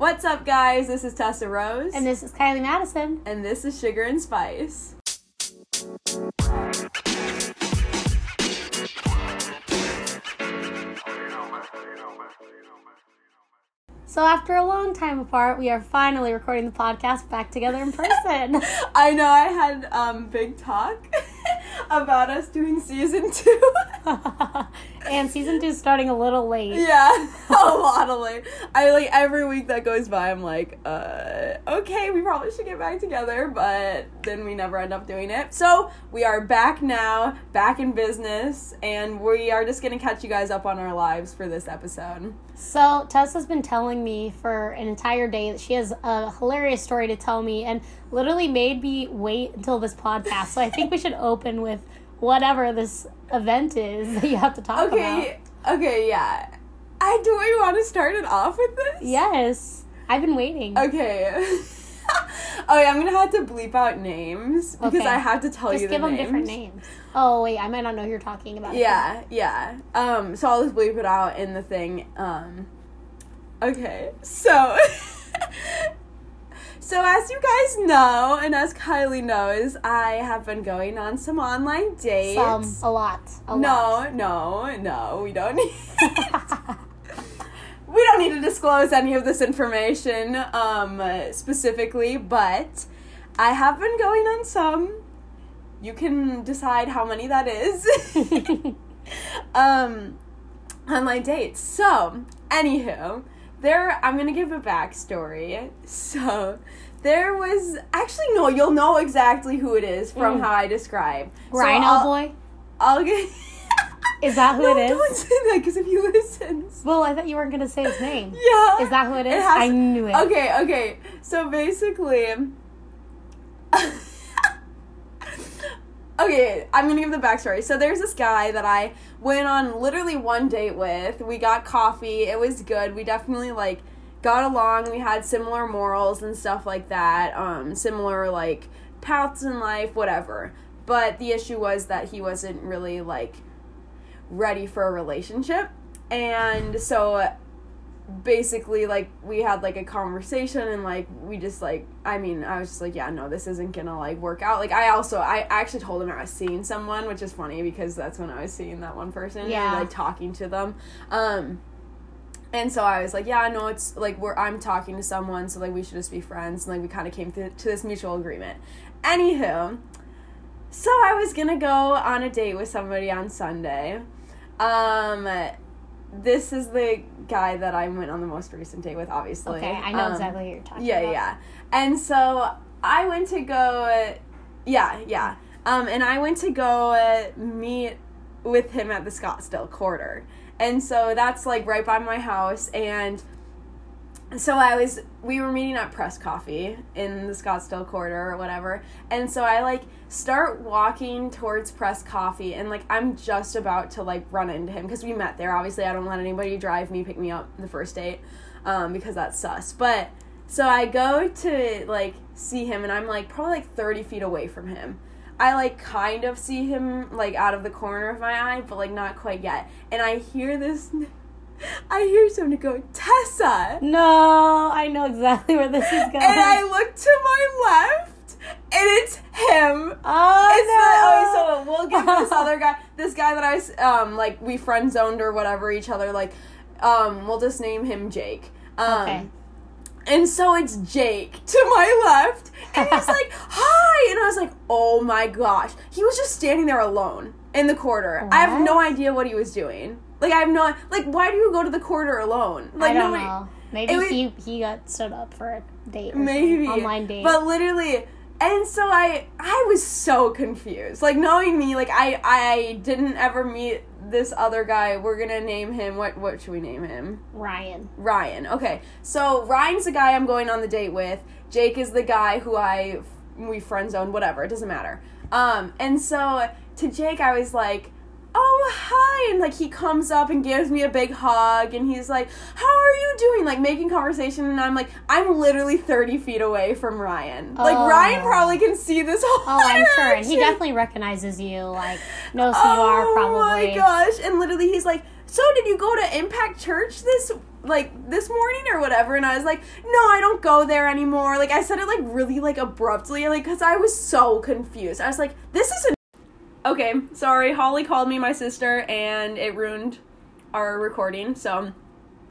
What's up, guys? This is Tessa Rose. And this is Kylie Madison. And this is Sugar and Spice. So after a long time apart, we are finally recording the podcast back together in person. I know, I had big talk about us doing season 2. And season 2 is starting a little late. Yeah, a lot of late. I like every week that goes by, I'm like, okay, we probably should get back together, but then we never end up doing it. So we are back now, back in business, and we are just gonna catch you guys up on our lives for this episode. So Tessa's been telling me for an entire day that she has a hilarious story to tell me and literally made me wait until this podcast. So I think we should open with whatever this event is that you have to talk about. Okay, yeah. Do we want to start it off with this? Yes. I've been waiting. Okay. Okay, I'm going to have to bleep out names because I have to tell you the names. Just give them different names. Oh, wait, I might not know who you're talking about. Yeah. So I'll just bleep it out in the thing. Okay, so, as you guys know, and as Kylie knows, I have been going on some online dates. No, we don't need we don't need to disclose any of this information, specifically, but I have been going on some. You can decide how many that is. Online dates. So, anywho. I'm going to give a backstory. So, there was... Actually, no, you'll know exactly who it is from how I describe. Rhino Boy? Is that who it is? No, don't say that, because if you listen... Well, I thought you weren't going to say his name. Yeah. Is that who it is? I knew it. Okay. So, basically... Okay, I'm going to give the backstory. So there's this guy that I went on literally one date with. We got coffee. It was good. We definitely, got along. We had similar morals and stuff like that. Similar, paths in life, whatever. But the issue was that he wasn't really, ready for a relationship. And so basically, we had, a conversation, and, we just, I was just yeah, no, this isn't gonna, work out. I actually told him I was seeing someone, which is funny, because that's when I was seeing that one person, and, talking to them, and so I was like, yeah, no, it's, I'm talking to someone, so, we should just be friends, and, we kind of came to this mutual agreement. Anywho, so I was gonna go on a date with somebody on Sunday, this is the guy that I went on the most recent date with, obviously. Okay, I know exactly what you're talking about. Yeah. And so I went to go, and I went to go meet with him at the Scottsdale Quarter. And so that's, right by my house. And so we were meeting at Press Coffee in the Scottsdale Quarter or whatever. And so I, start walking towards Press Coffee, and, I'm just about to, run into him, because we met there. Obviously, I don't let anybody drive me, pick me up the first date, because that's sus. But, so I go to, see him, and I'm, probably, 30 feet away from him. I, kind of see him, out of the corner of my eye, but, not quite yet. And I hear someone go, Tessa! No, I know exactly where this is going. And I look to my left. And it's him. Oh, so we'll give this other guy, this guy that I was, we friend zoned or whatever each other, we'll just name him Jake. Okay. And so it's Jake to my left, and he's like, hi, and I was like, oh my gosh. He was just standing there alone in the quarter. What? I have no idea what he was doing. Why do you go to the quarter alone? I don't know. Maybe he got stood up for a date. Maybe. Online date. But literally... And so I was so confused. Knowing me, I didn't ever meet this other guy. We're going to name him. What should we name him? Ryan. Okay. So Ryan's the guy I'm going on the date with. Jake is the guy who we friend zoned, whatever. It doesn't matter. And so to Jake, I was like, oh, hi. And, he comes up and gives me a big hug. And he's like, how are you doing? Making conversation. And I'm like, I'm literally 30 feet away from Ryan. Oh. Ryan probably can see this whole interaction. Oh, I'm sure. And he definitely recognizes you. Knows who you are, probably. Oh, my gosh. And literally, he's like, so did you go to Impact Church this like, this morning or whatever, and I was like, no, I don't go there anymore. Like, I said it, like, really, like, abruptly, like, because I was so confused. I was like, this isn't... Okay, sorry, Holly called me my sister, and it ruined our recording, so...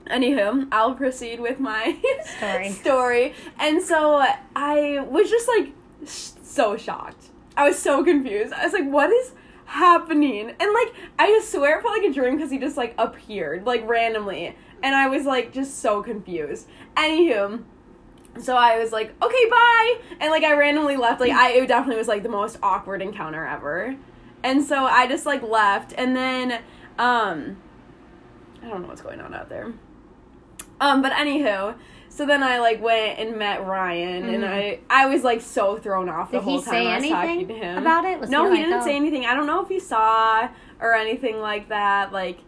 Anywho, I'll proceed with my story. And so I was just, like, so shocked. I was so confused. I was like, what is happening? And, like, I swear it felt like a dream because he just, like, appeared, like, randomly. And I was, like, just so confused. Anywho, so I was like, okay, bye. And, like, I randomly left. Like, it definitely was, like, the most awkward encounter ever. And so I just, like, left. And then, I don't know what's going on out there. But anywho, so then I, like, went and met Ryan, mm-hmm. and I was, like, so thrown off the whole time I was talking to him. Did he say anything about it? No, he didn't say anything. I don't know if he saw or anything like that. Like,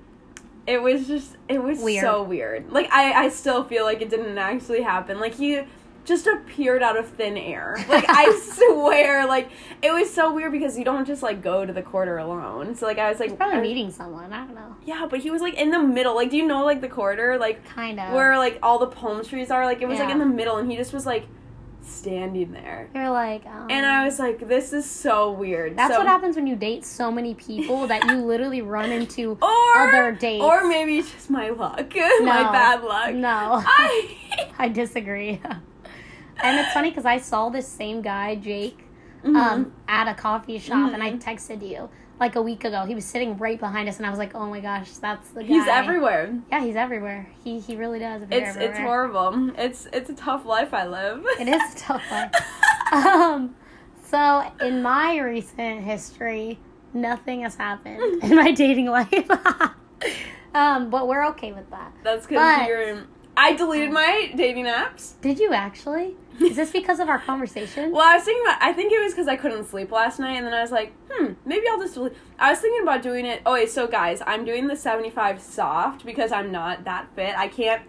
it was just, it was so weird. Like, I still feel like it didn't actually happen. Like, he just appeared out of thin air. Like, I swear, like, it was so weird because you don't just, like, go to the quarter alone. So, like, I was, like... He's probably meeting someone. I don't know. Yeah, but he was, like, in the middle. Like, do you know, like, the quarter? Like, kind of. Where, like, all the palm trees are? Like, it was, like, in the middle, and he just was, like, standing there. You're, like... And I was, like, this is so weird. That's what happens when you date so many people that you literally run into other dates. Or maybe it's just my luck. No, my bad luck. No. I disagree. And it's funny because I saw this same guy, Jake, mm-hmm. at a coffee shop, mm-hmm. and I texted you, like, a week ago. He was sitting right behind us, and I was like, oh, my gosh, that's the guy. He's everywhere. Yeah, he's everywhere. He really does appear everywhere. It's horrible. It's a tough life I live. It is a tough life. So, in my recent history, nothing has happened in my dating life. But we're okay with that. That's good to hear. I deleted my dating apps. Did you actually? Is this because of our conversation? Well, I was thinking about... I think it was because I couldn't sleep last night, and then I was like, maybe I'll just delete... I was thinking about doing it... Oh, wait, so guys, I'm doing the 75 Soft because I'm not that fit. I can't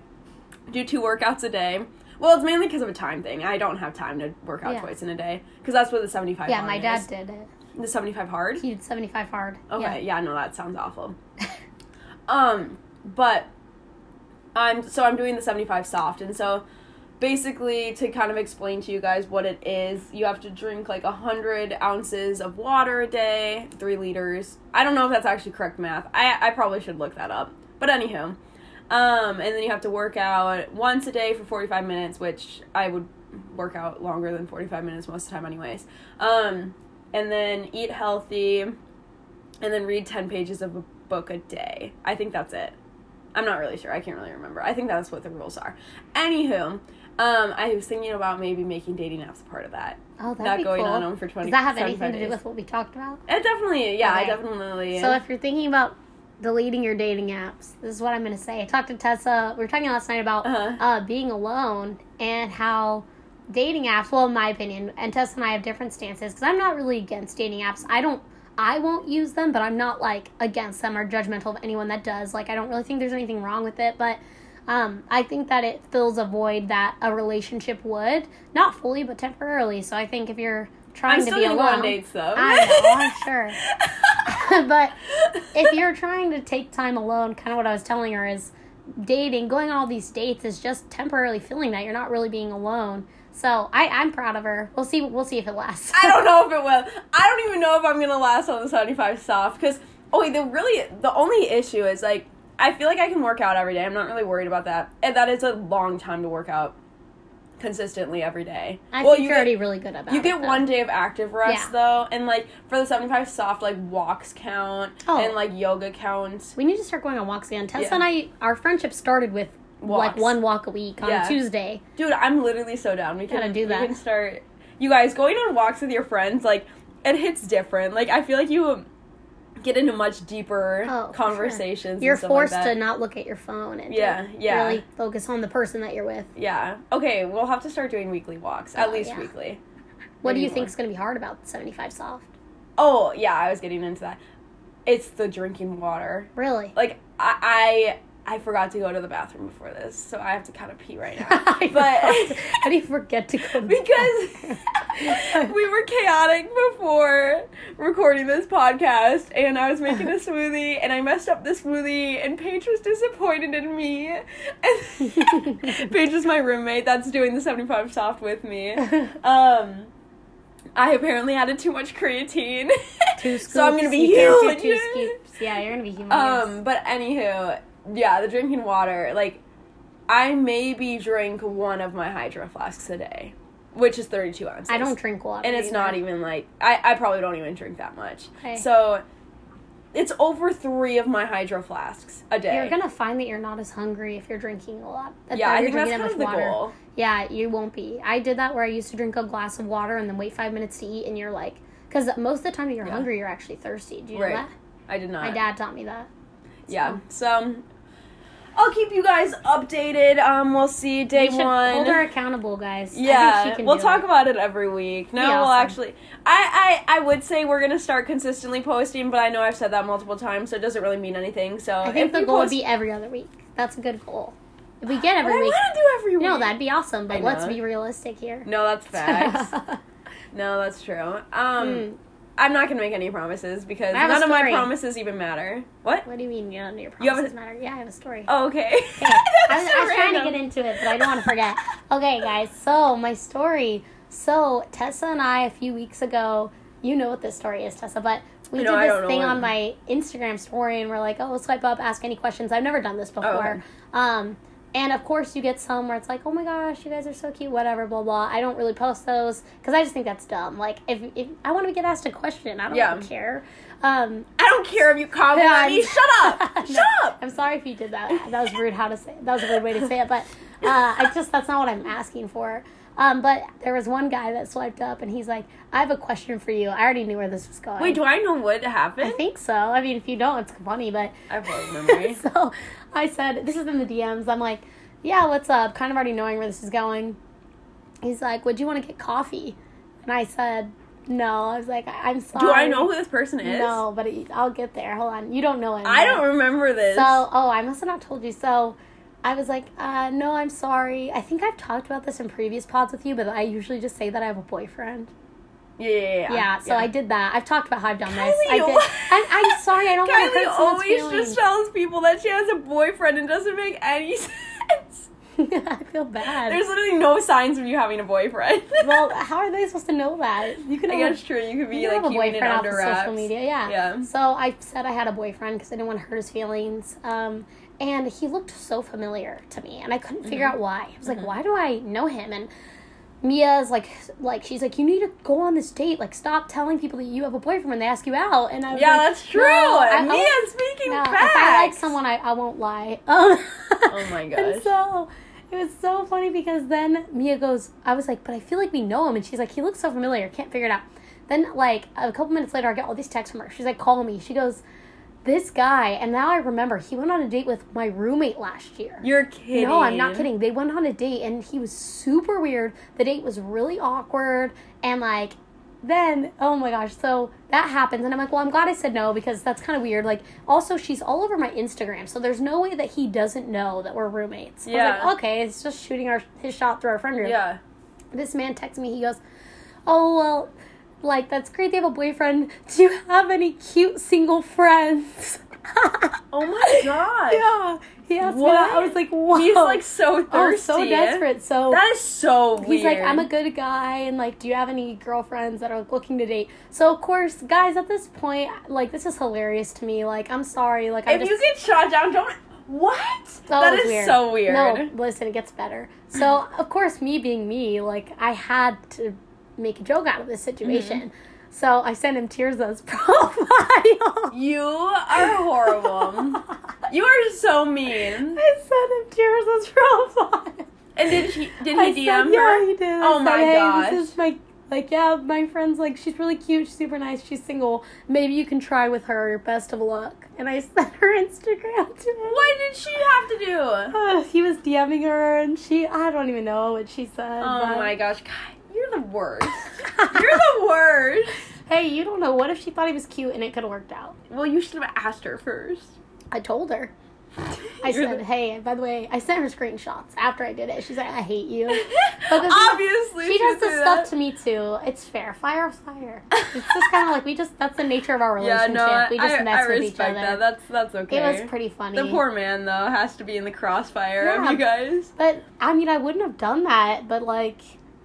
do 2 workouts a day. Well, it's mainly because of a time thing. I don't have time to work out twice in a day because that's what the 75 Hard is. Yeah, my dad did it. The 75 Hard? He did 75 Hard. Okay, yeah no, that sounds awful. But... I'm doing the 75 Soft, and so basically to kind of explain to you guys what it is, you have to drink like 100 ounces of water a day, 3 liters. I don't know if that's actually correct math. I probably should look that up. But anywho, and then you have to work out once a day for 45 minutes, which I would work out longer than 45 minutes most of the time anyways. And then eat healthy, and then read 10 pages of a book a day. I think that's it. I'm not really sure. I can't really remember. I think that's what the rules are. Anywho, I was thinking about maybe making dating apps a part of that. Oh, that'd be cool. Not going on them for 20 days. Does that have anything to do with what we talked about? It definitely, yeah, okay. I definitely... So if you're thinking about deleting your dating apps, this is what I'm going to say. I talked to Tessa. We were talking last night about being alone and how dating apps, well, in my opinion, and Tessa and I have different stances, because I'm not really against dating apps. I won't use them, but I'm not, like, against them or judgmental of anyone that does. Like, I don't really think there's anything wrong with it, but I think that it fills a void that a relationship would. Not fully, but temporarily. So I think if you're trying to be alone... I'm still going to go on dates, though. I know, I'm sure. But if you're trying to take time alone, kind of what I was telling her is dating, going on all these dates is just temporarily feeling that you're not really being alone. So, I'm proud of her. We'll see if it lasts. I don't know if it will. I don't even know if I'm going to last on the 75 Soft. Because, the only issue is, like, I feel like I can work out every day. I'm not really worried about that. And that is a long time to work out consistently every day. You're already really good about it. You get 1 day of active rest, though. And, like, for the 75 Soft, like, walks count. And, like, yoga counts. We need to start going on walks again. Tessa and I, our friendship started with... Walks. Like 1 walk a week on a Tuesday. Dude, I'm literally so down. We gotta do that. We can start. You guys, going on walks with your friends, like, it hits different. Like, I feel like you get into much deeper conversations. Sure. You're forced to not look at your phone and really focus on the person that you're with. Yeah. Okay, we'll have to start doing weekly walks, at least weekly. What do you think is going to be hard about 75 Soft? Oh, yeah, I was getting into that. It's the drinking water. Really? Like, I I forgot to go to the bathroom before this, so I have to kind of pee right now. But how do you forget to go to the bathroom? We were chaotic before recording this podcast, and I was making a smoothie, and I messed up the smoothie, and Paige was disappointed in me. And Paige is my roommate that's doing the 75 Soft with me. I apparently added too much creatine. 2 scoops. So I'm going to be huge. 2 scoops. Yeah, you're going to be huge. But anywho... yeah, the drinking water, like, I maybe drink one of my Hydro Flasks a day, which is 32 ounces. I don't drink water. And it's either. Not even, like, I probably don't even drink that much. Okay. So, it's over 3 of my Hydro Flasks a day. You're going to find that you're not as hungry if you're drinking a lot. Yeah, I think that's kind of the goal. Yeah, you won't be. I did that where I used to drink a glass of water and then wait 5 minutes to eat, and you're like, because most of the time you're hungry, you're actually thirsty. Do you know that? I did not. My dad taught me that. So. Yeah, so... I'll keep you guys updated. We'll see day 1. Hold her accountable, guys. Yeah, I think she can we'll talk about it every week. No, we'll actually. I would say we're gonna start consistently posting, but I know I've said that multiple times, so it doesn't really mean anything. So I think the goal would be every other week. That's a good goal. If we get every week, I want to do every week. No, that'd be awesome. But let's be realistic here. No, that's facts. No, that's true. I'm not going to make any promises because none of my promises even matter. What? What do you mean none of your promises matter? Yeah, I have a story. Oh, okay. I was trying to get into it, but I don't want to forget. Okay, guys, so my story. So Tessa and I, a few weeks ago, you know what this story is, Tessa, but we did this thing on my Instagram story, and we're like, oh, swipe up, ask any questions. I've never done this before. Oh, okay. And, of course, you get some where it's like, oh, my gosh, you guys are so cute, whatever, blah, blah. I don't really post those because I just think that's dumb. Like, if I want to get asked a question, I don't really care. I don't care if you compliment me. Shut up. No, shut up. I'm sorry if you did that. That was rude that was a rude way to say it. But that's not what I'm asking for. But there was one guy that swiped up, and he's like, I have a question for you. I already knew where this was going. Wait, do I know what happened? I think so. I mean, if you don't, it's funny, but... I have a memory. So I said, this is in the DMs. I'm like, yeah, what's up? Kind of already knowing where this is going. He's like, would you want to get coffee? And I said, no. I was like, I'm sorry. Do I know who this person is? No, but I'll get there. Hold on. You don't know him. I don't remember this. So, I must have not told you. So... I was like, no, I'm sorry. I think I've talked about this in previous pods with you, but I usually just say that I have a boyfriend. Yeah. Yeah, so I did that. I've talked about how I've done this. I did. I'm sorry, I don't want to hurt someone's feelings. Kylie always just tells people that she has a boyfriend and doesn't make any sense. I feel bad. There's literally no signs of you having a boyfriend. Well, how are they supposed to know that? You can. That's true. You could be like keeping it under wraps. Social media, yeah. So I said I had a boyfriend because I didn't want to hurt his feelings. And he looked so familiar to me, and I couldn't figure out why. I was like, why do I know him? And Mia's like, she's like, you need to go on this date. Like, stop telling people that you have a boyfriend when they ask you out. And I was like, that's true. No, Mia's speaking facts. If I like someone, I won't lie. Oh my gosh. And so it was so funny because then Mia goes, I was like, but I feel like we know him. And she's like, he looks so familiar. Can't figure it out. Then like a couple minutes later, I get all these texts from her. She's like, call me. She goes, this guy, and now I remember, he went on a date with my roommate last year. You're kidding. No, I'm not kidding. They went on a date, and he was super weird. The date was really awkward, and, like, then, oh, my gosh, so that happens, and I'm like, well, I'm glad I said no, because that's kind of weird. Like, also, she's all over my Instagram, so there's no way that he doesn't know that we're roommates. Yeah. I was like, okay, it's just shooting his shot through our friend group. Yeah. This man texts me, he goes, oh, well... like, that's great, they have a boyfriend. Do you have any cute single friends? Oh my god. Yeah. He asked me that. I was like, whoa. He's like so thirsty. Oh, so desperate. So that is so weird. He's like, I'm a good guy, and like, do you have any girlfriends that are looking to date? So of course, guys, at this point, like, this is hilarious to me. Like, I'm sorry. Like, if you get shot down, don't. What? That is weird. So weird. No, listen, it gets better. So of course, me being me, like, I had to make a joke out of this situation. So I sent him Tirza's profile. You are horrible. You are so mean. I sent him Tirza's profile. And did he DM her? Yeah, he did. Oh my gosh. This is my friend's like, she's really cute, she's super nice, she's single. Maybe you can try with her. Best of luck. And I sent her Instagram to him. What did she have to do? He was DMing her, and I don't even know what she said. Oh my gosh, God. You're the worst. You're the worst. Hey, you don't know. What if she thought he was cute and it could have worked out? Well, you should have asked her first. I told her. I said, hey, by the way, I sent her screenshots after I did it. She's like, I hate you. Obviously. She does this stuff to me, too. It's fair. Fire is fire. It's just kind of like, that's the nature of our relationship. Yeah, no, we just mess with each other. That. That's okay. It was pretty funny. The poor man, though, has to be in the crossfire of you guys. But, I mean, I wouldn't have done that, but, like...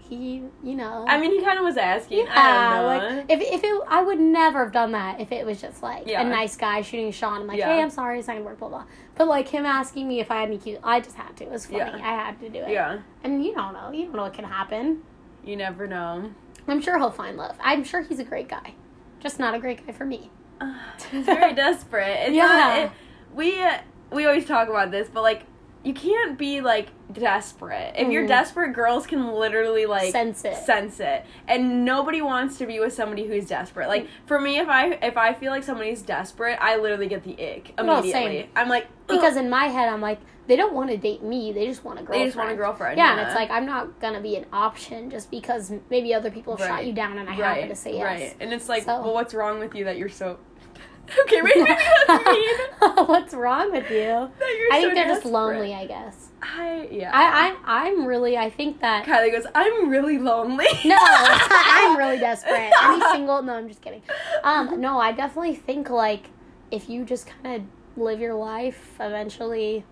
He, you know. I mean, he kind of was asking. Yeah, I don't know. Like, if it, I would never have done that if it was just like a nice guy shooting a shot. I'm like, hey, I'm sorry, it's not gonna work, blah blah. But like him asking me if I had any cute, I just had to. It was funny. I had to do it. Yeah. And you don't know what can happen. You never know. I'm sure he'll find love. I'm sure he's a great guy, just not a great guy for me. He's very desperate. It's not, we always talk about this, but like. You can't be, like, desperate. If you're desperate, girls can literally, like... Sense it. And nobody wants to be with somebody who's desperate. Like, for me, if I feel like somebody's desperate, I literally get the ick immediately. No, same. I'm like... Ugh. Because in my head, I'm like, they don't want to date me. They just want a girlfriend. Yeah, and it's like, I'm not going to be an option just because maybe other people have shot you down and I happen to say yes. Right, and it's like, well, what's wrong with you that you're so... Okay, wait, maybe that's mean. What's wrong with you? I think they're desperate. Just lonely, I guess. I think that... Kylie goes, I'm really lonely. No, I'm really desperate. Any single... No, I'm just kidding. No, I definitely think, like, if you just kind of live your life, eventually,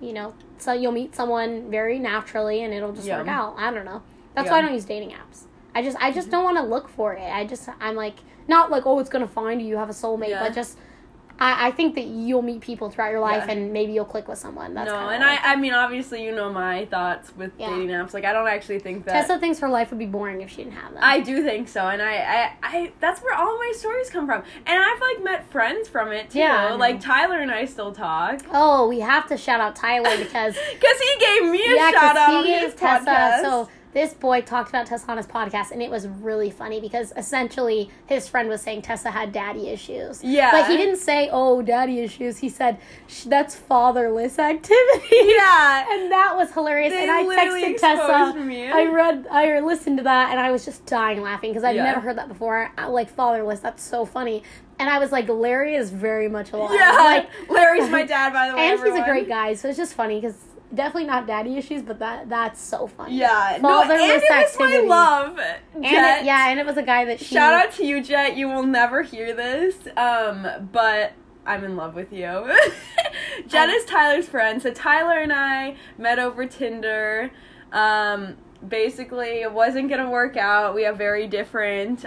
you know, so you'll meet someone very naturally and it'll just work out. I don't know. That's why I don't use dating apps. I just don't want to look for it. I'm like... Not like, oh, it's going to find you, you have a soulmate, but just, I think that you'll meet people throughout your life and maybe you'll click with someone. That's I mean, obviously, you know my thoughts with dating apps. Like, I don't actually think that... Tessa thinks her life would be boring if she didn't have them. I do think so, and I that's where all my stories come from. And I've, like, met friends from it, too. Yeah, like, Tyler and I still talk. Oh, we have to shout out Tyler because... Because he gave me a shout-out on his Tessa, podcast. So... This boy talked about Tessa on his podcast, and it was really funny because essentially his friend was saying Tessa had daddy issues. Yeah. But he didn't say, oh, daddy issues. He said, that's fatherless activity. Yeah. And that was hilarious. They and I texted Tessa. Me. I listened to that, and I was just dying laughing because I've never heard that before. Like, fatherless, that's so funny. And I was like, Larry is very much alive. Yeah. Like, Larry's my dad, by the way. And everyone. He's a great guy, so it's just funny because... Definitely not daddy issues, but that's so funny. Yeah. Fatherless activity. And it was my love, Jet. And it was a guy that she... Shout out to you, Jet. You will never hear this, but I'm in love with you. Jet is Tyler's friend. So Tyler and I met over Tinder. Basically, it wasn't going to work out. We have very different...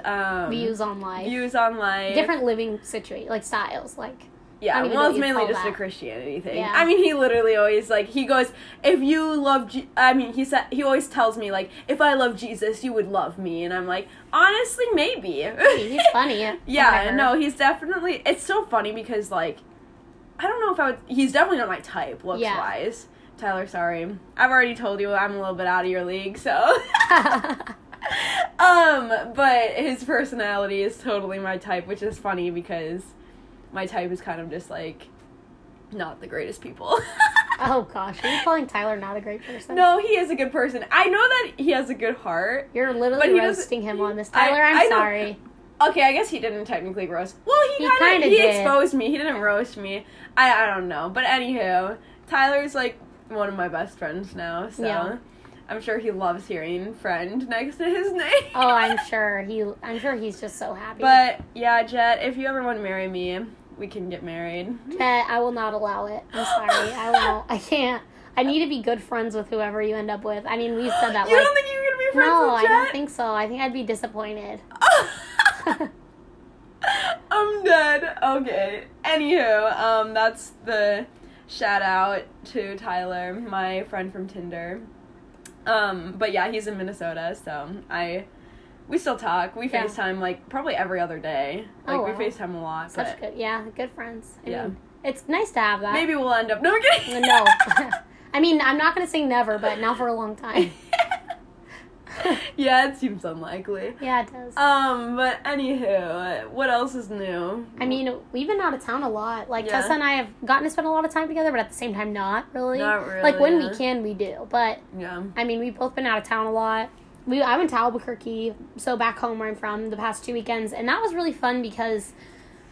Views on life. Different living situations, like styles, like... Yeah, well, it's mainly just a Christianity thing. Yeah. I mean, he literally always, like, he goes, if you love, he always tells me, like, if I love Jesus, you would love me. And I'm like, honestly, maybe. He's funny. No, he's definitely, it's so funny because, like, I don't know if he's definitely not my type, looks-wise. Yeah. Tyler, sorry. I've already told you I'm a little bit out of your league, so. But his personality is totally my type, which is funny because... My type is kind of just, like, not the greatest people. Oh, gosh. Are you calling Tyler not a great person? No, he is a good person. I know that he has a good heart. You're literally roasting him on this. Tyler, I'm sorry. Okay, I guess he didn't technically roast. Well, he exposed me. He didn't roast me. I don't know. But anywho, Tyler's, like, one of my best friends now, so... Yeah. I'm sure he loves hearing friend next to his name. Oh, I'm sure he's just so happy. But, yeah, Jet, if you ever want to marry me... We can get married. I will not allow it. I'm sorry. I won't. I can't. I need to be good friends with whoever you end up with. I mean, we said that. You don't think you're going to be friends with Jet? No, I don't think so. I think I'd be disappointed. I'm dead. Okay. Anywho, that's the shout out to Tyler, my friend from Tinder. But yeah, he's in Minnesota, so we still talk. We FaceTime, like, probably every other day. Like, we FaceTime a lot. Good friends. I mean, it's nice to have that. Maybe we'll end up... No, I'm kidding. No. I mean, I'm not going to say never, but not for a long time. Yeah, it seems unlikely. Yeah, it does. But anywho, what else is new? I mean, we've been out of town a lot. Like, Tessa and I have gotten to spend a lot of time together, but at the same time, not really. Not really. Like, when we can, we do. But, I mean, we've both been out of town a lot. I went to Albuquerque, so back home where I'm from, the past 2 weekends, and that was really fun because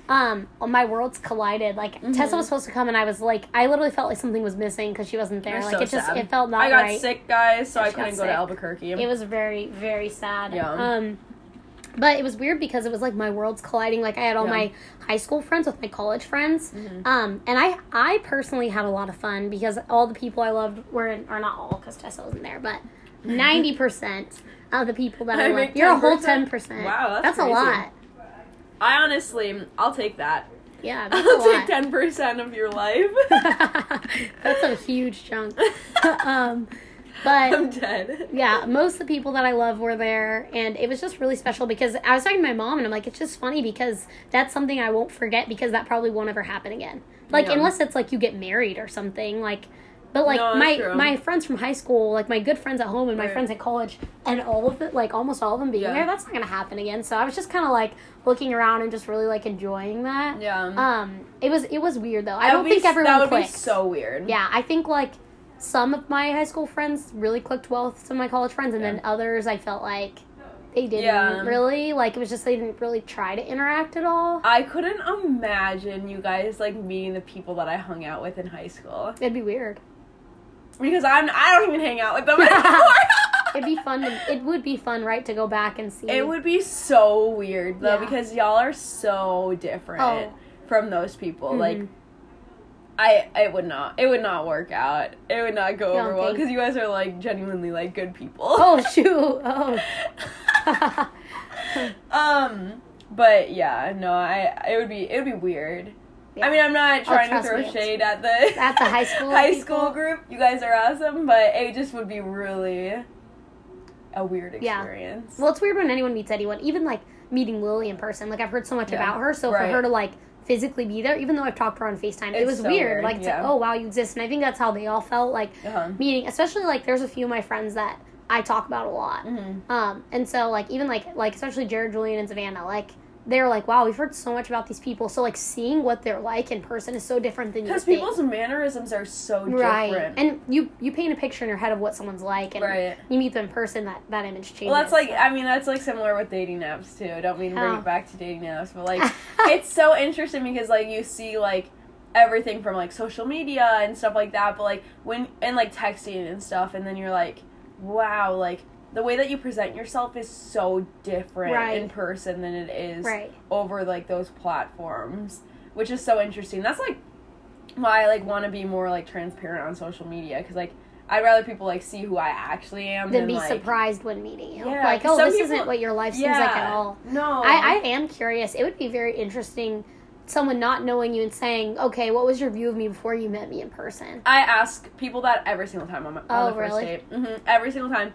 my worlds collided. Like, mm-hmm. Tessa was supposed to come, and I was like, I literally felt like something was missing because she wasn't there. You're like, so it just sad. It felt not right. I got sick, guys, so I couldn't go to Albuquerque. It was very, very sad. Yeah. But it was weird because it was like my worlds colliding. Like, I had all my high school friends with my college friends. Mm-hmm. And I personally had a lot of fun because all the people I loved were in, or not all, because Tessa wasn't there, but 90% of the people that I loved. You're a whole 10%. Wow, that's a lot. I honestly, I'll take that. Yeah, that's a lot. I'll take 10% of your life. That's a huge chunk. But I'm dead. Yeah, most of the people that I love were there, and it was just really special because I was talking to my mom, and I'm like, it's just funny because that's something I won't forget because that probably won't ever happen again. Like, unless it's like you get married or something, like. But, like, my friends from high school, like, my good friends at home and my friends at college, and all of it, like, almost all of them being there, that's not going to happen again. So I was just kind of, like, looking around and just really, like, enjoying that. Yeah. It was weird, though. I don't think everyone clicked. That would be so weird. Yeah. I think, like, some of my high school friends really clicked well with some of my college friends, and then others I felt like they didn't really. Like, it was just they didn't really try to interact at all. I couldn't imagine you guys, like, meeting the people that I hung out with in high school. It'd be weird. Because I don't even hang out with them anymore. It would be fun, right, to go back and see. It would be so weird, though, because y'all are so different from those people. Mm-hmm. Like, it would not work out. It would not go over well, because you guys are, like, genuinely, like, good people. Oh, shoot. Oh. But, yeah, no, it would be weird. Yeah. I mean, I'm not trying to throw shade at the high school group. You guys are awesome, but it just would be really a weird experience. Yeah. Well, it's weird when anyone meets anyone, even, like, meeting Lily in person. Like, I've heard so much about her, so for her to, like, physically be there, even though I've talked to her on FaceTime, it was so weird. Like, it's like, oh, wow, you exist. And I think that's how they all felt, like, meeting. Especially, like, there's a few of my friends that I talk about a lot. Mm-hmm. And so, like, even, like especially Jared, Julian, and Savannah, like, they were like, wow, we've heard so much about these people. So, like, seeing what they're like in person is so different than you think. Because people's mannerisms are so different. And you paint a picture in your head of what someone's like. And you meet them in person, that image changes. Well, that's, like, so. I mean, that's, like, similar with dating apps, too. I don't mean to bring it back to dating apps. But, like, it's so interesting because, like, you see, like, everything from, like, social media and stuff like that. But, like, and, like, texting and stuff. And then you're like, wow, like, the way that you present yourself is so different in person than it is over, like, those platforms, which is so interesting. That's, like, why I, like, want to be more, like, transparent on social media, because, like, I'd rather people, like, see who I actually am than be, like, surprised when meeting you. Yeah, like, oh, this isn't what your life seems like at all. No. I am curious. It would be very interesting, someone not knowing you and saying, okay, what was your view of me before you met me in person? I ask people that every single time on the first date. Mm-hmm. Every single time.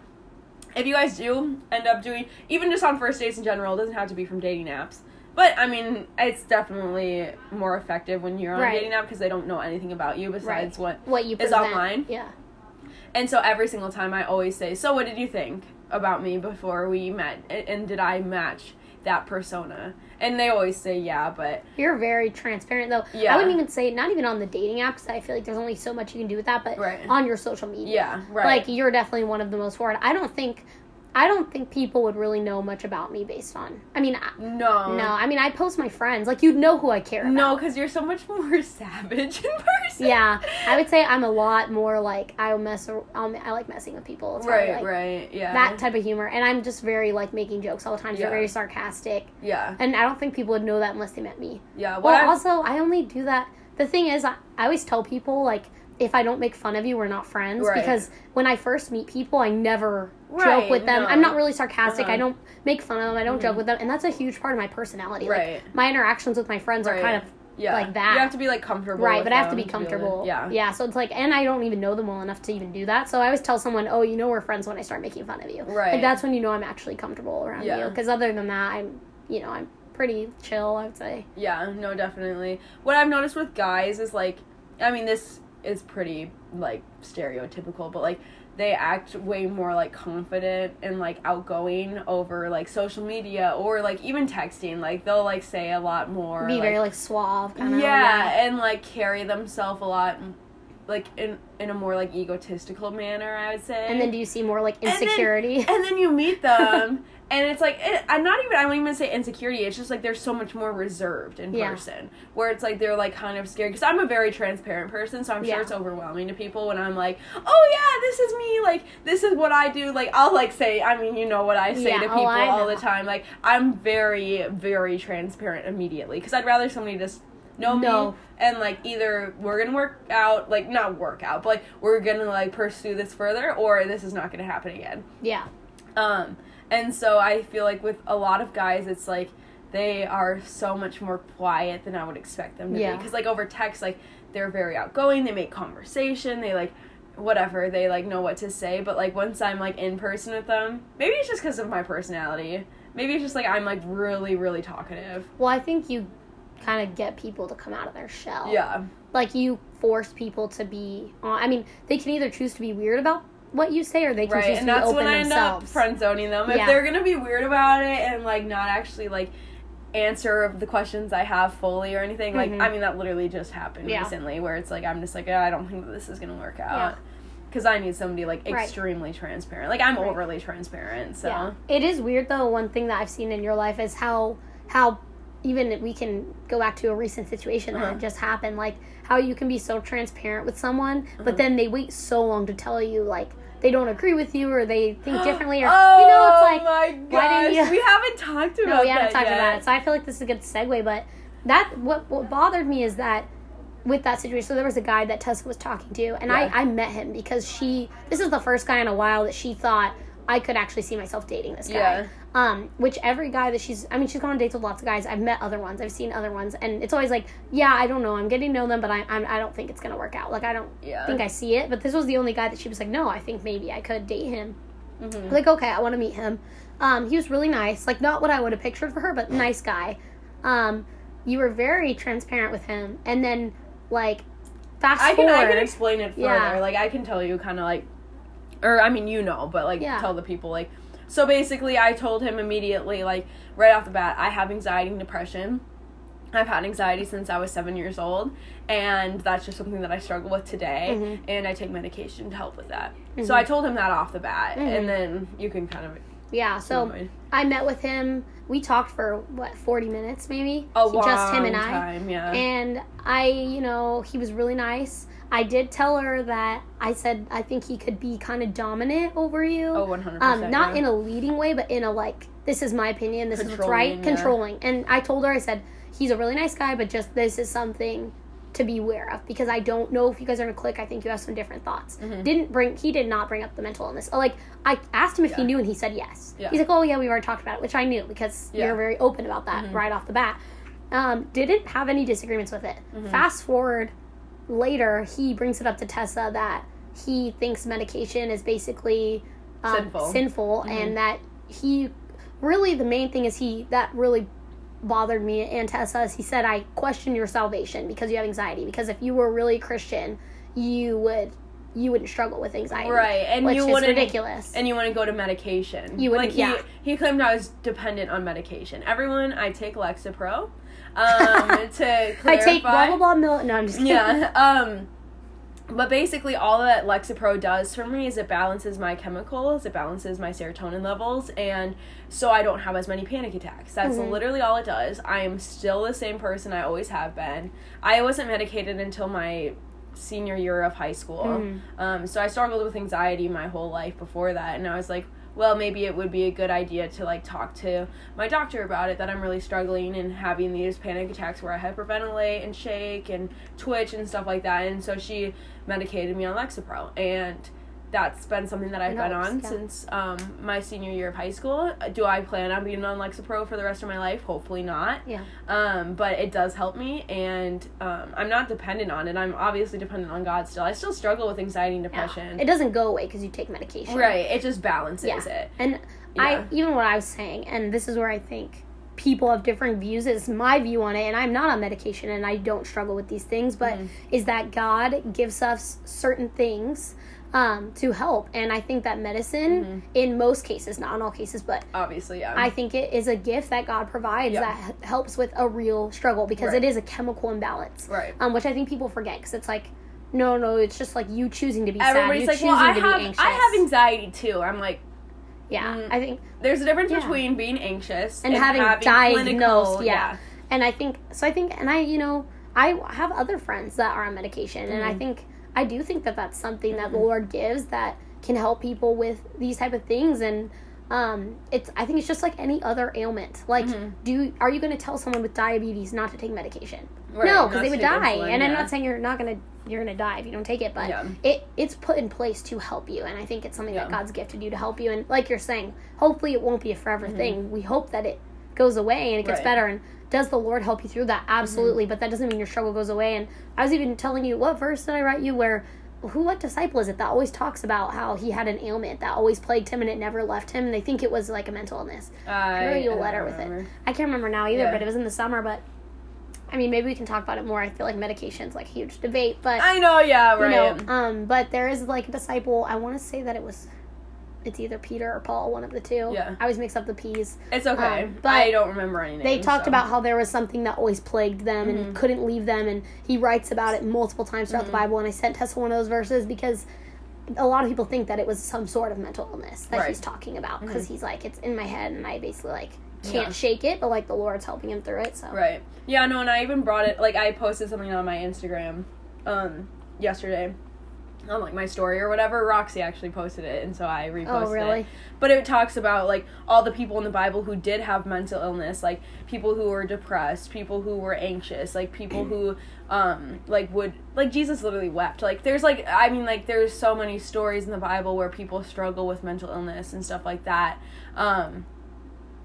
If you guys do end up doing, even just on first dates in general, it doesn't have to be from dating apps. But, I mean, it's definitely more effective when you're on a dating app because they don't know anything about you besides what you present. Is online. Yeah. And so every single time I always say, so what did you think about me before we met? And did I match that persona? And they always say, yeah, but... You're very transparent, though. Yeah. I wouldn't even say, not even on the dating apps, I feel like there's only so much you can do with that, but on your social media. Yeah, like, you're definitely one of the most forward. I don't think people would really know much about me based on... I mean... No. I mean, I post my friends. Like, you'd know who I care about. No, because you're so much more savage in person. Yeah. I would say I'm a lot more, like, I like messing with people. It's probably, like, yeah. That type of humor. And I'm just very, like, making jokes all the time. So I'm very sarcastic. Yeah. And I don't think people would know that unless they met me. Yeah. Also, I only do that... The thing is, I always tell people, like... If I don't make fun of you, we're not friends. Right. Because when I first meet people, I never joke with them. No. I'm not really sarcastic. Uh-huh. I don't make fun of them. I don't joke with them. And that's a huge part of my personality. Right. Like, my interactions with my friends are kind of like that. You have to be, like, comfortable. Right, but I have to be comfortable. Yeah, so it's like, and I don't even know them well enough to even do that. So I always tell someone, oh, you know we're friends when I start making fun of you. Right. Like, that's when you know I'm actually comfortable around you. Because other than that, I'm pretty chill, I would say. Yeah, no, definitely. What I've noticed with guys is, like, I mean, this... is pretty, like, stereotypical, but, like, they act way more, like, confident and, like, outgoing over, like, social media or, like, even texting. Like, they'll, like, say a lot more. Be very, like, suave kind of. Yeah, and, like, carry themselves a lot like in a more like egotistical manner, I would say. And then do you see more like insecurity? And then you meet them and it's like I don't even say insecurity, it's just like they're so much more reserved in person, where it's like they're like kind of scared, because I'm a very transparent person, so I'm sure it's overwhelming to people when I'm like, oh yeah, this is me, like this is what I do, like I'll like say, I mean, you know what I say to people all the time, like I'm very, very transparent immediately, because I'd rather somebody just know me, and, like, either we're gonna not work out, but we're gonna, like, pursue this further, or this is not gonna happen again. Yeah. And so I feel like with a lot of guys, it's, like, they are so much more quiet than I would expect them to be, because, like, over text, like, they're very outgoing, they make conversation, they, like, whatever, they, like, know what to say, but, like, once I'm, like, in person with them, maybe it's just because of my personality, maybe it's just, like, I'm, like, really, really talkative. Well, I think you kind of get people to come out of their shell. Yeah. Like, you force people to be on. I mean, they can either choose to be weird about what you say, or they can choose to be open themselves. Right, and that's when I end up friend-zoning them. Yeah. If they're going to be weird about it and, like, not actually, like, answer the questions I have fully or anything, like, I mean, that literally just happened recently, where it's, like, I'm just like, oh, I don't think that this is going to work out. Because I need somebody, like, extremely transparent. Like, I'm overly transparent, so. Yeah. It is weird, though. One thing that I've seen in your life is how even we can go back to a recent situation that just happened, like, how you can be so transparent with someone, but then they wait so long to tell you, like, they don't agree with you, or they think differently, or, you know, it's like, my gosh. Why didn't you... We haven't talked about it, so I feel like this is a good segue, but that, what bothered me is that, with that situation, so there was a guy that Tessa was talking to, and I met him, because this is the first guy in a while that she thought, I could actually see myself dating this guy. Yeah. Which every guy that she's gone on dates with lots of guys. I've met other ones. I've seen other ones. And it's always like, yeah, I don't know. I'm getting to know them, but I don't think it's going to work out. Like, I don't think I see it. But this was the only guy that she was like, no, I think maybe I could date him. Mm-hmm. Like, okay, I want to meet him. He was really nice. Like, not what I would have pictured for her, but nice guy. You were very transparent with him. And then, like, fast forward. I can explain it further. Yeah. Like, I can tell you kind of, like, or, I mean, you know, but, like, tell the people, like, so basically I told him immediately, like, right off the bat, I have anxiety and depression. I've had anxiety since I was 7 years old, and that's just something that I struggle with today, and I take medication to help with that. Mm-hmm. So I told him that off the bat, and then you can kind of... Yeah, so I met with him. We talked for, 40 minutes, maybe? Just him and I. Time, yeah. And I, you know, he was really nice. I did tell her that I said I think he could be kind of dominant over you. Oh, 100%. Not in a leading way, but in a, like, this is my opinion, this is what's right. Yeah. Controlling. And I told her, I said, he's a really nice guy, but just this is something to be aware of, because I don't know if you guys are going to click. I think you have some different thoughts. Mm-hmm. He did not bring up the mental illness. Like, I asked him if he knew, and he said yes. Yeah. He's like, oh, yeah, we already talked about it, which I knew, because you were very open about that right off the bat. Didn't have any disagreements with it. Mm-hmm. Fast forward... Later, he brings it up to Tessa that he thinks medication is basically sinful and that he really, the main thing is that really bothered me and Tessa is he said, I question your salvation because you have anxiety, because if you were really Christian, you wouldn't struggle with anxiety. Right. And which is ridiculous. And you wouldn't go to medication. You wouldn't, He claimed I was dependent on medication. Everyone, I take Lexapro. To clarify. I take blah, blah, blah, milk. No, I'm just kidding. Yeah. But basically all that Lexapro does for me is it balances my chemicals, it balances my serotonin levels, and so I don't have as many panic attacks. That's literally all it does. I am still the same person I always have been. I wasn't medicated until my senior year of high school. So I struggled with anxiety my whole life before that, and I was like, well, maybe it would be a good idea to, like, talk to my doctor about it, that I'm really struggling and having these panic attacks where I hyperventilate and shake and twitch and stuff like that. And so she medicated me on Lexapro, and that's been something that I've been on since my senior year of high school. Do I plan on being on Lexapro for the rest of my life? Hopefully not. Yeah. But it does help me, and I'm not dependent on it. I'm obviously dependent on God still. I still struggle with anxiety and depression. Yeah. It doesn't go away because you take medication. Right. It just balances it. And even what I was saying, and this is where I think people have different views, is my view on it, and I'm not on medication, and I don't struggle with these things, but is that God gives us certain things to help, and I think that medicine in most cases, not in all cases, but obviously I think it is a gift that God provides that helps with a real struggle, because it is a chemical imbalance, which I think people forget, because it's like No, it's just, like, you choosing to be sad. Everybody's like, well, I have anxiety, too. I'm like... Yeah, I think... There's a difference between being anxious and having diagnosed, clinical, And I think... So I think... And I, you know, I have other friends that are on medication. Mm-hmm. And I think... I do think that that's something that the Lord gives that can help people with these type of things. And it's... I think it's just like any other ailment. Like, are you going to tell someone with diabetes not to take medication? Right, no, because they would die. Insulin, and I'm not saying you're going to die if you don't take it, but it's put in place to help you. And I think it's something that God's gifted you to help you. And like you're saying, hopefully it won't be a forever thing. We hope that it goes away and it gets better. And does the Lord help you through that? Absolutely. But that doesn't mean your struggle goes away. And I was even telling you, what verse did I write you where, what disciple is it that always talks about how he had an ailment that always plagued him and it never left him? And they think it was like a mental illness. I wrote you a letter with it. I can't remember now either, but it was in the summer, but... I mean, maybe we can talk about it more. I feel like medication's, like, a huge debate, but... I know, right. You know, but there is, like, a disciple. I want to say that it's either Peter or Paul, one of the two. Yeah. I always mix up the P's. It's okay. But I don't remember any names. They talked about how there was something that always plagued them and couldn't leave them, and he writes about it multiple times throughout the Bible, and I sent Tessa one of those verses because... A lot of people think that it was some sort of mental illness that he's talking about because he's like, it's in my head and I basically like can't shake it, but like the Lord's helping him through it. So yeah, no, and I even brought it, like I posted something on my Instagram yesterday on like my story or whatever. Roxy actually posted it and so I reposted it. But it talks about like all the people in the Bible who did have mental illness, like people who were depressed, people who were anxious, like people who Jesus literally wept. Like there's like, I mean, like there's so many stories in the Bible where people struggle with mental illness and stuff like that,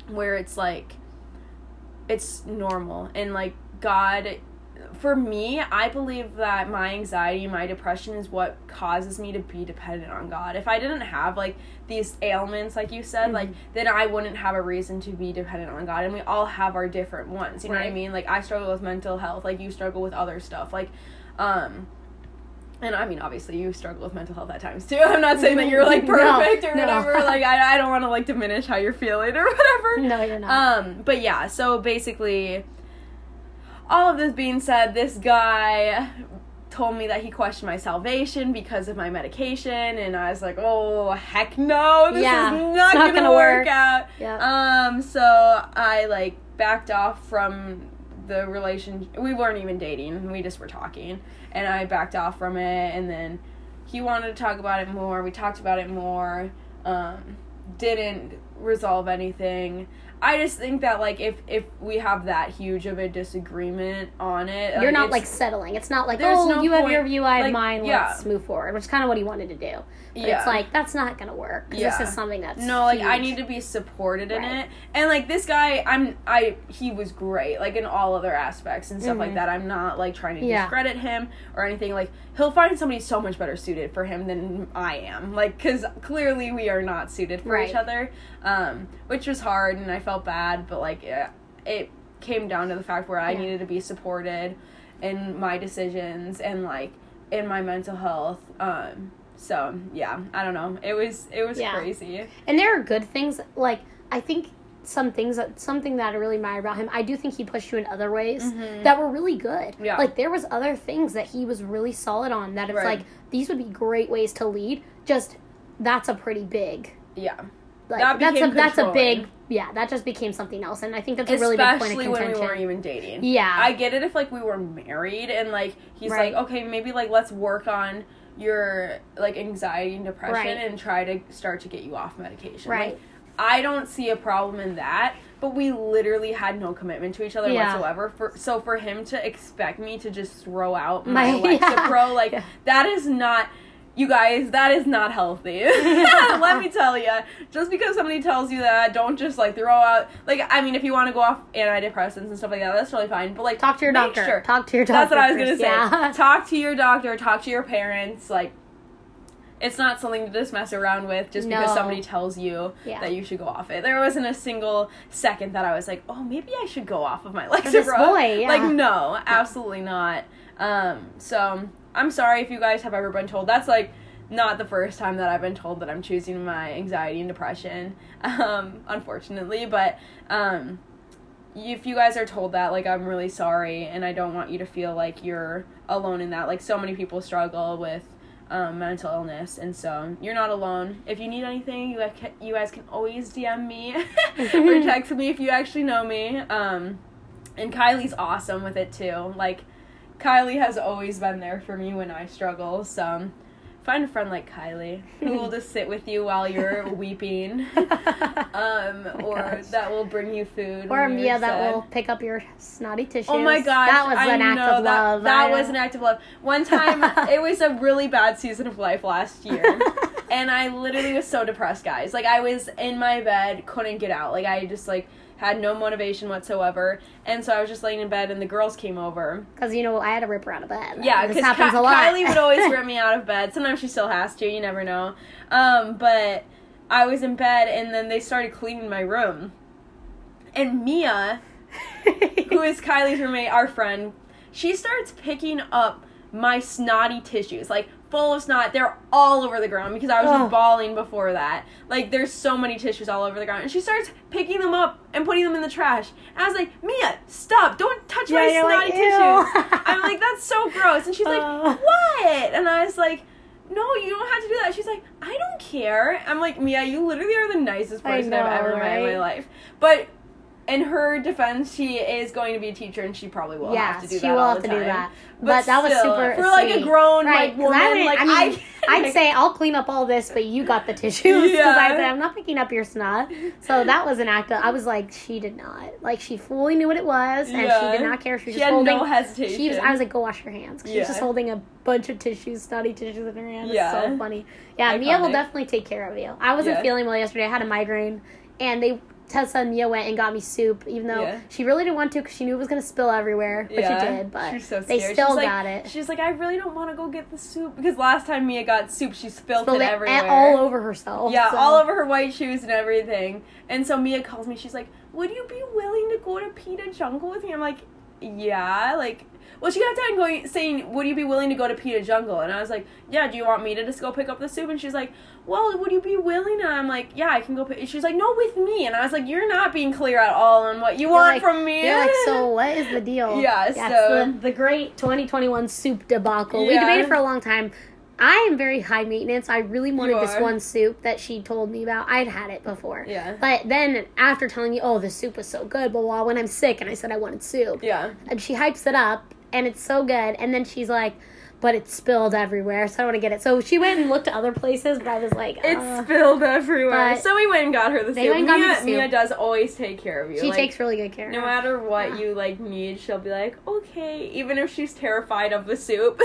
where it's like it's normal. And like God, for me, I believe that my anxiety, my depression is what causes me to be dependent on God. If I didn't have, like, these ailments, like you said, like, then I wouldn't have a reason to be dependent on God. And we all have our different ones, you know what I mean? Like, I struggle with mental health, like, you struggle with other stuff, like, and I mean, obviously, you struggle with mental health at times, too. I'm not saying that you're, like, perfect or whatever. Like, I don't want to, like, diminish how you're feeling or whatever. No, you're not. But, yeah, so basically... All of this being said, this guy told me that he questioned my salvation because of my medication, and I was like, oh, heck no, this is not gonna work out. Yep. So I, like, backed off from the relationship. We weren't even dating, we just were talking, and I backed off from it, and then he wanted to talk about it more, we talked about it more, didn't resolve anything. I just think that, like, if we have that huge of a disagreement on it... You're not, like, settling. It's not like, oh, no, you have your view, I have mine, let's move forward, which is kind of what he wanted to do. But it's like, that's not going to work. This is something that's huge. I need to be supported in it. And, like, this guy, he was great, like, in all other aspects and stuff like that. I'm not, like, trying to discredit him or anything. Like, he'll find somebody so much better suited for him than I am. Like, because clearly we are not suited for each other, which was hard, and I felt bad, but, like, it came down to the fact where I needed to be supported in my decisions and, like, in my mental health, so, yeah, I don't know. It was crazy. And there are good things, like, I think something that I really admire about him, I do think he pushed you in other ways that were really good. Yeah. Like, there was other things that he was really solid on that it's like, these would be great ways to lead, just, that's a pretty big... Yeah. Like, that's a big... Yeah, that just became something else, and I think that's a really big point of contention. Especially when we weren't even dating. Yeah. I get it if, like, we were married, and, like, he's like, okay, maybe, like, let's work on... your, like, anxiety and depression and try to start to get you off medication. Right. Like, I don't see a problem in that, but we literally had no commitment to each other whatsoever. So for him to expect me to just throw out my Lexapro, like, that is not... You guys, that is not healthy. Let me tell you. Just because somebody tells you that, don't just, like, throw out... Like, I mean, if you want to go off antidepressants and stuff like that, that's totally fine. But, like, talk to your doctor. Sure. Talk to your doctor. That's what I was going to say. Yeah. Talk to your doctor. Talk to your parents. Like, it's not something to just mess around with just because somebody tells you that you should go off it. There wasn't a single second that I was like, oh, maybe I should go off of my Lexapro. Yeah. Like, no, absolutely not. So... I'm sorry if you guys have ever been told. That's, like, not the first time that I've been told that I'm choosing my anxiety and depression, unfortunately. But, if you guys are told that, like, I'm really sorry, and I don't want you to feel like you're alone in that. Like, so many people struggle with mental illness, and so you're not alone. If you need anything, you guys can always DM me or text me if you actually know me. And Kylie's awesome with it, too. Like, Kylie has always been there for me when I struggle, so find a friend like Kylie who will just sit with you while you're weeping, that will bring you food. Or Mia that will pick up your snotty tissues. Oh my gosh, that was an act of love. That was an act of love. One time, it was a really bad season of life last year, and I literally was so depressed, guys. Like, I was in my bed, couldn't get out. Like, I just, like, had no motivation whatsoever, and so I was just laying in bed, and the girls came over. Because, you know, I had to rip her out of bed. Yeah, because Kylie would always rip me out of bed. Sometimes she still has to, you never know. But I was in bed, and then they started cleaning my room. And Mia, who is Kylie's roommate, our friend, she starts picking up my snotty tissues, like, full of snot. They're all over the ground because I was bawling before that. Like, there's so many tissues all over the ground. And she starts picking them up and putting them in the trash. And I was like, Mia, stop. Don't touch my snotty tissues. I'm like, that's so gross. And she's like, what? And I was like, no, you don't have to do that. She's like, I don't care. I'm like, Mia, you literally are the nicest person I've ever met in my life. But in her defense, she is going to be a teacher, and she probably will have to do that all the time. Yes, she will have to do that. But that was super for, like, sweet. A grown, right, like, woman. I'd say, I'll clean up all this, but you got the tissues. Because I said, I'm not picking up your snot. So that was an act of, I was like, she did not. Like, she fully knew what it was, and she did not care. She was just holding. She had no hesitation. I was like, go wash your hands. She was just holding a bunch of tissues, snotty tissues in her hand. It's so funny. Yeah, iconic. Mia will definitely take care of you. I wasn't feeling well yesterday. I had a migraine, and Tessa and Mia went and got me soup, even though she really didn't want to because she knew it was going to spill everywhere, but she did, but so they still got it. She's like, I really don't want to go get the soup, because last time Mia got soup, she spilled it everywhere. All over herself. Yeah, all over her white shoes and everything. And so Mia calls me, she's like, would you be willing to go to Pita Jungle with me? I'm like, yeah, like, well, she got done saying, would you be willing to go to Pita Jungle? And I was like, yeah, do you want me to just go pick up the soup? And she's like, well, would you be willing? And I'm like, yeah, I can go pick. She's like, no, with me. And I was like, you're not being clear at all on what you want from me. You're like, so what is the deal? Yeah, so. The great 2021 soup debacle. Yeah. We debated for a long time. I am very high maintenance. I really wanted this one soup that she told me about. I'd had it before. Yeah. But then after telling me, oh, the soup was so good, blah, blah, when I'm sick and I said I wanted soup. Yeah. And she hypes it up, and it's so good. And then she's like, but it spilled everywhere, so I don't want to get it. So she went and looked at other places, but I was like, it spilled everywhere. So we went and got her the soup. Mia does always take care of you. She takes really good care of you. No matter what you, like, need, she'll be like, okay. Even if she's terrified of the soup,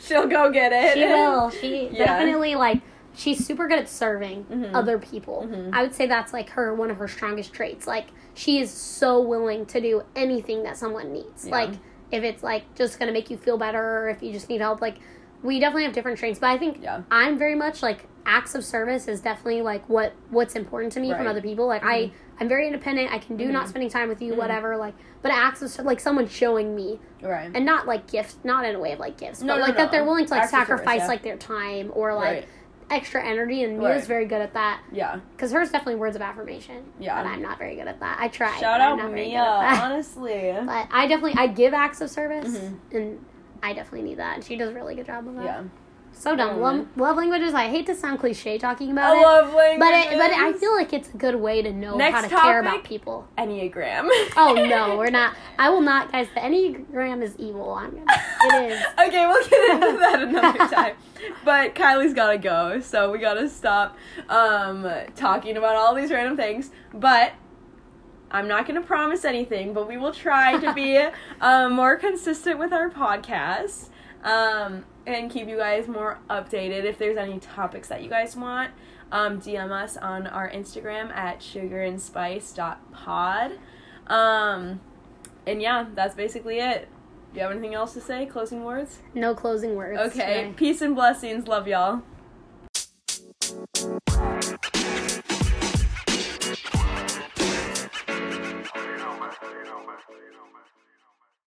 she'll go get it. She will. She definitely, like, she's super good at serving other people. Mm-hmm. I would say that's, like, one of her strongest traits. Like, she is so willing to do anything that someone needs. Yeah. Like, if it's, like, just going to make you feel better, or if you just need help, like, we definitely have different traits. But I think I'm very much, like, acts of service is definitely, like, what's important to me from other people. Like, I'm very independent. I can do not spending time with you, whatever. Like, but acts of, like, someone showing me. Right. And not, like, gifts. Not in a way of, like, gifts. No, but, like, that they're willing to, like, sacrifice, like, their time or, like, extra energy. And Mia's very good at that. Yeah. Because hers definitely words of affirmation. Yeah. But I'm not very good at that. I try. Shout out Mia, honestly. But I give acts of service, and I definitely need that. And she does a really good job of that. Yeah. So dumb. Love languages. I hate to sound cliche talking about it. I love languages. But I feel like it's a good way to know how to care about people. Enneagram. Oh, no, we're not. I will not. Guys, the Enneagram is evil. It is. Okay, we'll get into that another time. But Kylie's got to go, so we got to stop talking about all these random things. But I'm not going to promise anything, but we will try to be more consistent with our podcast. And keep you guys more updated. If there's any topics that you guys want, DM us on our Instagram at sugarandspice.pod. And yeah, that's basically it. You have anything else to say? Closing words? No closing words. Okay. Today. Peace and blessings. Love y'all.